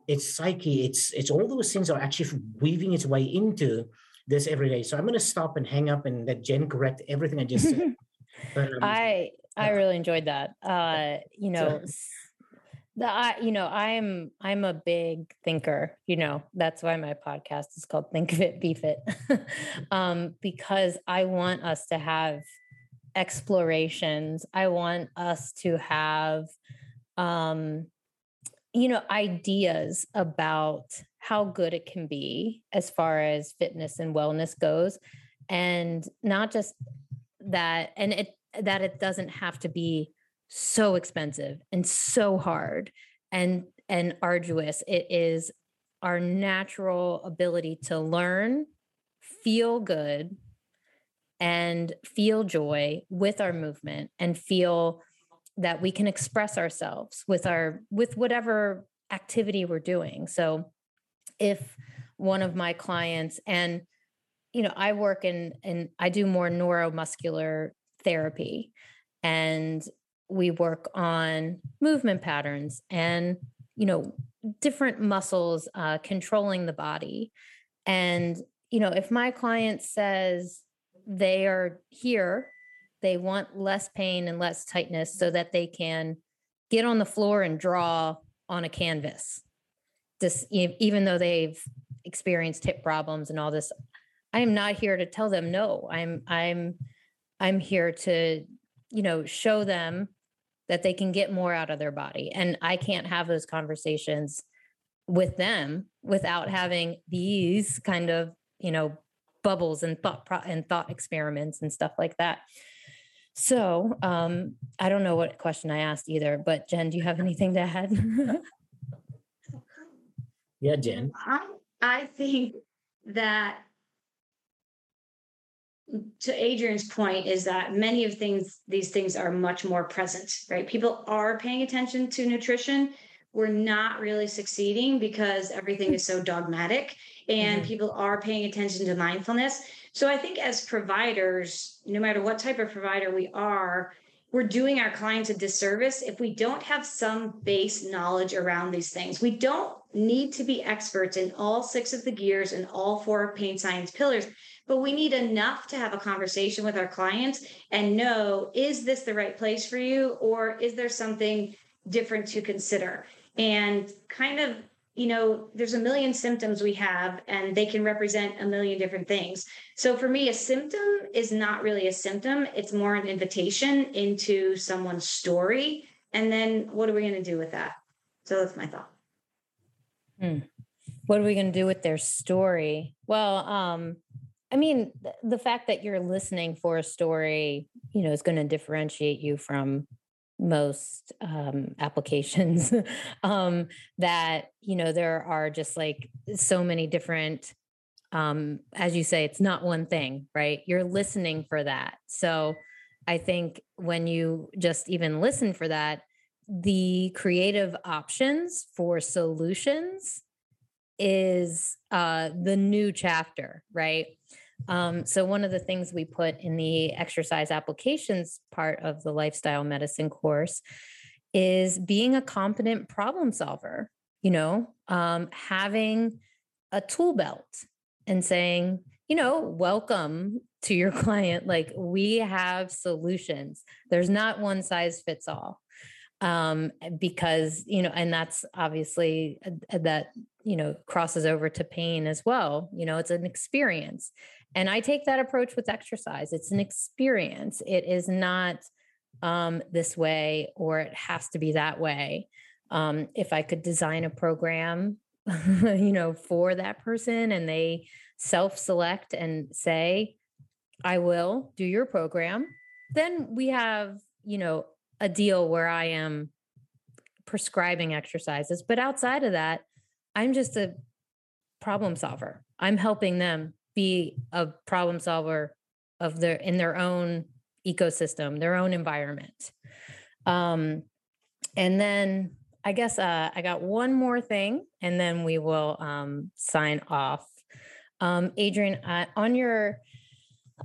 it's psyche. It's it's all those things are actually weaving its way into this every day. So I'm going to stop and hang up and let Jen correct everything I just said. But, um, I I yeah. really enjoyed that. Uh, you know, so, the I you know I'm I'm a big thinker. You know, that's why my podcast is called Think Fit, Be Fit, um, because I want us to have explorations. I want us to have, um, you know, ideas about how good it can be as far as fitness and wellness goes, and not just that, and it that it doesn't have to be so expensive and so hard and and arduous. It is our natural ability to learn, feel good, and feel joy with our movement, and feel that we can express ourselves with our with whatever activity we're doing. So if one of my clients, and you know, I work in, and I do more neuromuscular therapy, and we work on movement patterns and, you know, different muscles uh, controlling the body. And, you know, if my client says they are here, they want less pain and less tightness so that they can get on the floor and draw on a canvas, just, even though they've experienced hip problems and all this, I am not here to tell them no. I'm I'm I'm here to, you know, show them that they can get more out of their body. And I can't have those conversations with them without having these kind of, you know, bubbles and thought pro- and thought experiments and stuff like that. So um, I don't know what question I asked either, but Jen, do you have anything to add? Yeah, Jen. I I think that, to Adrian's point, is that many of things, these things are much more present, right? People are paying attention to nutrition. We're not really succeeding because everything is so dogmatic, and mm-hmm. people are paying attention to mindfulness. So I think as providers, no matter what type of provider we are, we're doing our clients a disservice if we don't have some base knowledge around these things. We don't need to be experts in all six of the gears and all four pain science pillars, but we need enough to have a conversation with our clients and know, is this the right place for you? Or is there something different to consider? And kind of, you know, there's a million symptoms we have, and they can represent a million different things. So for me, a symptom is not really a symptom. It's more an invitation into someone's story. And then what are we going to do with that? So that's my thought. Hmm. What are we going to do with their story? Well, um, I mean, th- the fact that you're listening for a story, you know, is going to differentiate you from most um, applications. um, that, you know, there are just like so many different, um, as you say, it's not one thing, right? You're listening for that. So I think when you just even listen for that, the creative options for solutions is uh, the new chapter, right? Um, so one of the things we put in the exercise applications part of the lifestyle medicine course is being a competent problem solver, you know, um, having a tool belt and saying, you know, welcome to your client. Like, we have solutions. There's not one size fits all. Um, because, you know, and that's obviously that, you know, crosses over to pain as well. You know, it's an experience. And I take that approach with exercise. It's an experience. It is not, um, this way, or it has to be that way. Um, if I could design a program, you know, for that person, and they self-select and say, I will do your program, then we have, you know, a deal where I am prescribing exercises. But outside of that, I'm just a problem solver. I'm helping them be a problem solver of their, in their own ecosystem, their own environment. Um, and then I guess uh, I got one more thing and then we will um, sign off. Um, Adriaan, uh, on your,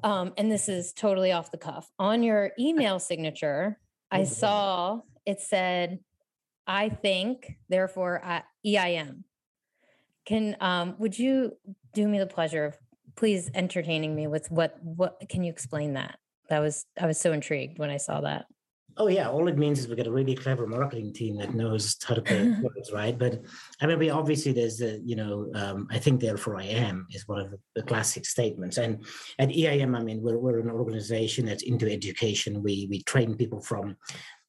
um, and this is totally off the cuff, on your email signature, I saw it said, I think, therefore I, E I M. Can, um, would you do me the pleasure of please entertaining me with what, what, can you explain that? That was, I was so intrigued when I saw that. Oh, yeah. All it means is we've got a really clever marketing team that knows how to play words, right? But I mean, we obviously there's the, you know, um, I think therefore I am is one of the, the classic statements. And at E I M, I mean, we're, we're an organization that's into education. We we train people from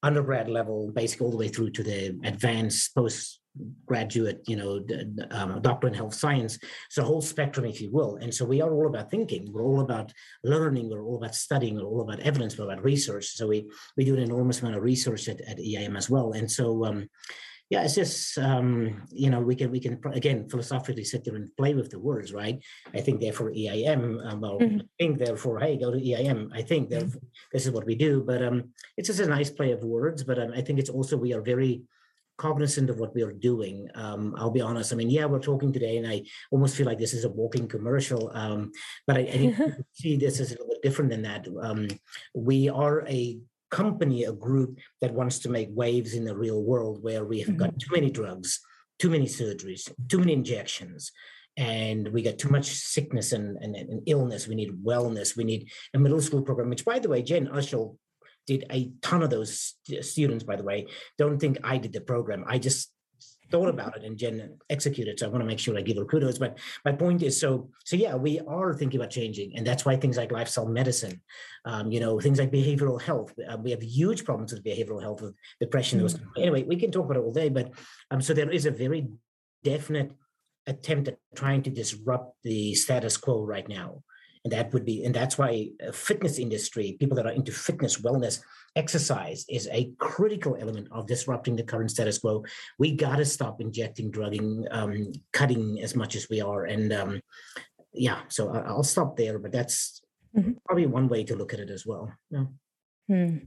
undergrad level, basically all the way through to the advanced postgraduate, you know, um, doctor in health science. It's a whole spectrum, if you will. And so we are all about thinking. We're all about learning. We're all about studying. We're all about evidence. We're about research. So we, we do an enormous amount of research at, at E I M as well. And so, um, yeah, it's just, um, you know, we can, we can again, philosophically sit there and play with the words, right? I think therefore E I M, um, well, mm-hmm. I think therefore, hey, go to E I M. I think therefore this is what we do. But um, it's just a nice play of words. But um, I think it's also, we are very cognizant of what we are doing. Um, I'll be honest. I mean, yeah, we're talking today and I almost feel like this is a walking commercial. Um, but I, I think you see this is a little bit different than that. Um, we are a company, a group that wants to make waves in the real world where we have mm-hmm. got too many drugs, too many surgeries, too many injections, and we got too much sickness and, and, and illness. We need wellness. We need a middle school program, which, by the way, Jen Uschold did a ton of those st- students, by the way. Don't think I did the program. I just thought about it and Jen executed. So I want to make sure I give her kudos. But my point is, so, so yeah, we are thinking about changing. And that's why things like lifestyle medicine, um, you know, things like behavioral health, uh, we have huge problems with behavioral health, with depression. Mm-hmm. Anyway, we can talk about it all day, but um, so there is a very definite attempt at trying to disrupt the status quo right now. And that would be, and that's why fitness industry, people that are into fitness, wellness, exercise is a critical element of disrupting the current status quo. We got to stop injecting, drugging, um, cutting as much as we are. And um, yeah, so I, I'll stop there, but that's mm-hmm. probably one way to look at it as well. Yeah. Hmm.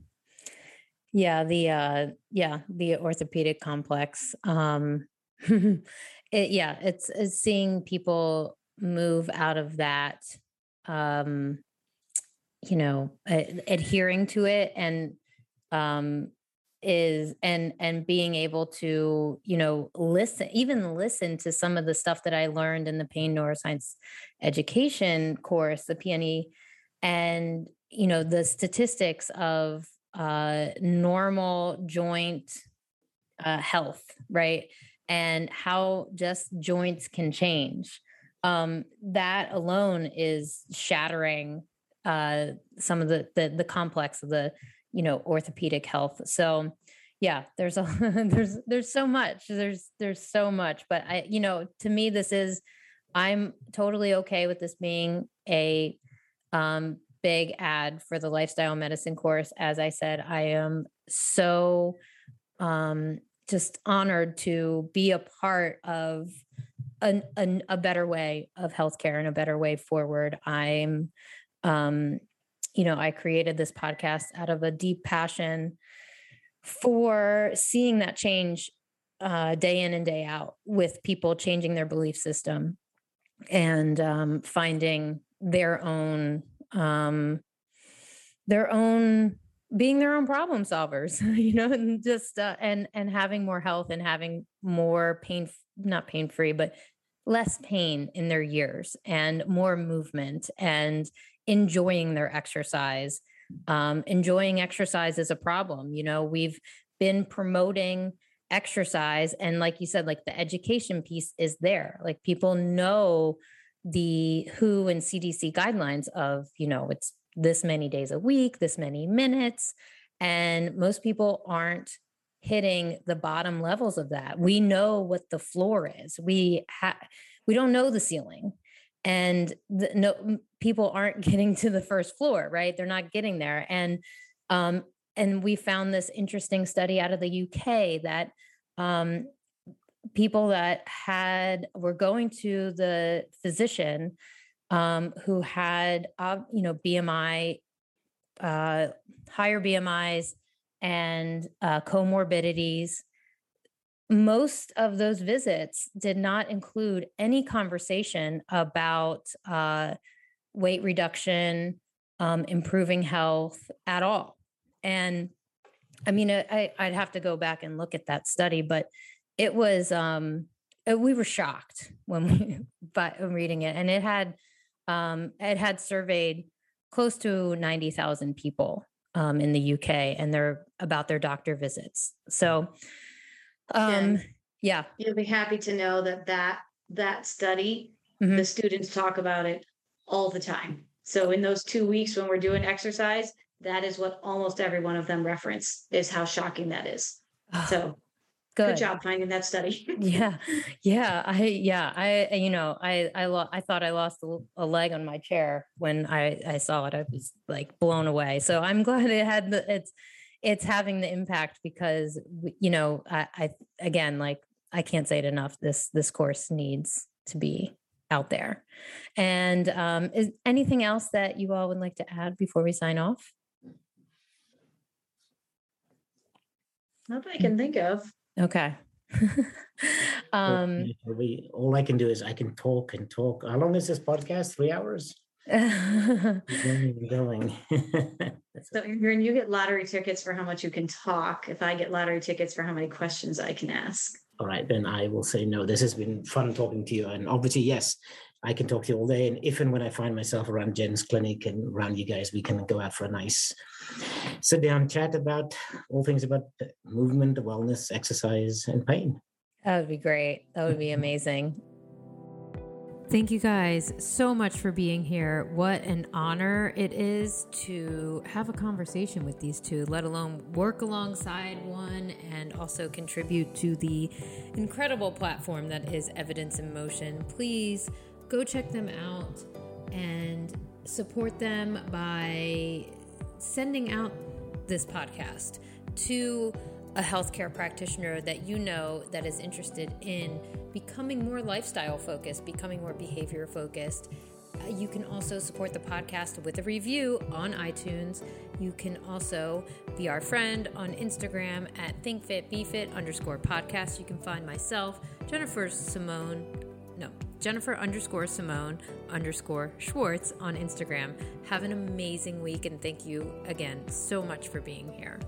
Yeah. The, uh, yeah, the orthopedic complex. Um, it, yeah. It's, it's seeing people move out of that. Um, you know, ad- adhering to it and, um, is, and, and being able to, you know, listen, even listen to some of the stuff that I learned in the Pain Neuroscience Education course, the P N E, and, you know, the statistics of, uh, normal joint, uh, health, right. And how just joints can change. Um, that alone is shattering uh, some of the, the the complex of the, you know, orthopedic health. So, yeah, there's a there's there's so much there's there's so much. But I, you know, to me, this is I'm totally okay with this being a um, big ad for the lifestyle medicine course. As I said, I am so um, just honored to be a part of. A, a, a better way of healthcare and a better way forward. I'm, um, you know, I created this podcast out of a deep passion for seeing that change uh, day in and day out with people changing their belief system and um, finding their own, um, their own, being their own problem solvers, you know, and just, uh, and, and having more health and having more pain, not pain-free, but less pain in their years and more movement and enjoying their exercise. Um, enjoying exercise is a problem. You know, we've been promoting exercise. And like you said, like the education piece is there. Like people know the W H O and C D C guidelines of, you know, it's this many days a week, this many minutes. And most people aren't hitting the bottom levels of that. We know what the floor is. We ha- we don't know the ceiling, and the, no people aren't getting to the first floor, right? They're not getting there. And um, and we found this interesting study out of the U K that um, people that had were going to the physician um, who had uh, you know B M I uh, higher B M Is. And uh, comorbidities most of those visits did not include any conversation about uh, weight reduction, um, improving health at all. And I mean, I, I'd have to go back and look at that study, but it was, um, we were shocked when we, by reading it. And it had, um, it had surveyed close to ninety thousand people um, in the U K and their, about their doctor visits. So um, yeah. You'll be happy to know that that, that study, mm-hmm. the students talk about it all the time. So in those two weeks when we're doing exercise, that is what almost every one of them reference, is how shocking that is. So good, good job finding that study. yeah. Yeah. I, yeah. I, you know, I, I, lo- I thought I lost a, a leg on my chair when I, I saw it. I was like blown away. So I'm glad it had the, it's, it's having the impact, because, you know, I, I, again, like, I can't say it enough. This, this course needs to be out there. And um, is anything else that you all would like to add before we sign off? Not that I can think of. Okay. um, we, all I can do is I can talk and talk. How long is this podcast? Three hours? going, going. So Adriaan, you get lottery tickets for how much you can talk. If I get lottery tickets for how many questions I can ask. All right, then I will say no. This has been fun talking to you. And obviously, yes, I can talk to you all day. And if and when I find myself around Jen's clinic and around you guys, we can go out for a nice sit down chat about all things about movement, wellness, exercise, and pain. That would be great. That would be amazing. Thank you guys so much for being here. What an honor it is to have a conversation with these two, let alone work alongside one and also contribute to the incredible platform that is Evidence in Motion. Please go check them out and support them by sending out this podcast to a healthcare practitioner that you know that is interested in becoming more lifestyle focused, becoming more behavior focused. Uh, you can also support the podcast with a review on iTunes. You can also be our friend on Instagram at thinkfitbefit underscore podcast. You can find myself, Jennifer Simone, no, Jennifer underscore Simone underscore Schwartz on Instagram. Have an amazing week, and thank you again so much for being here.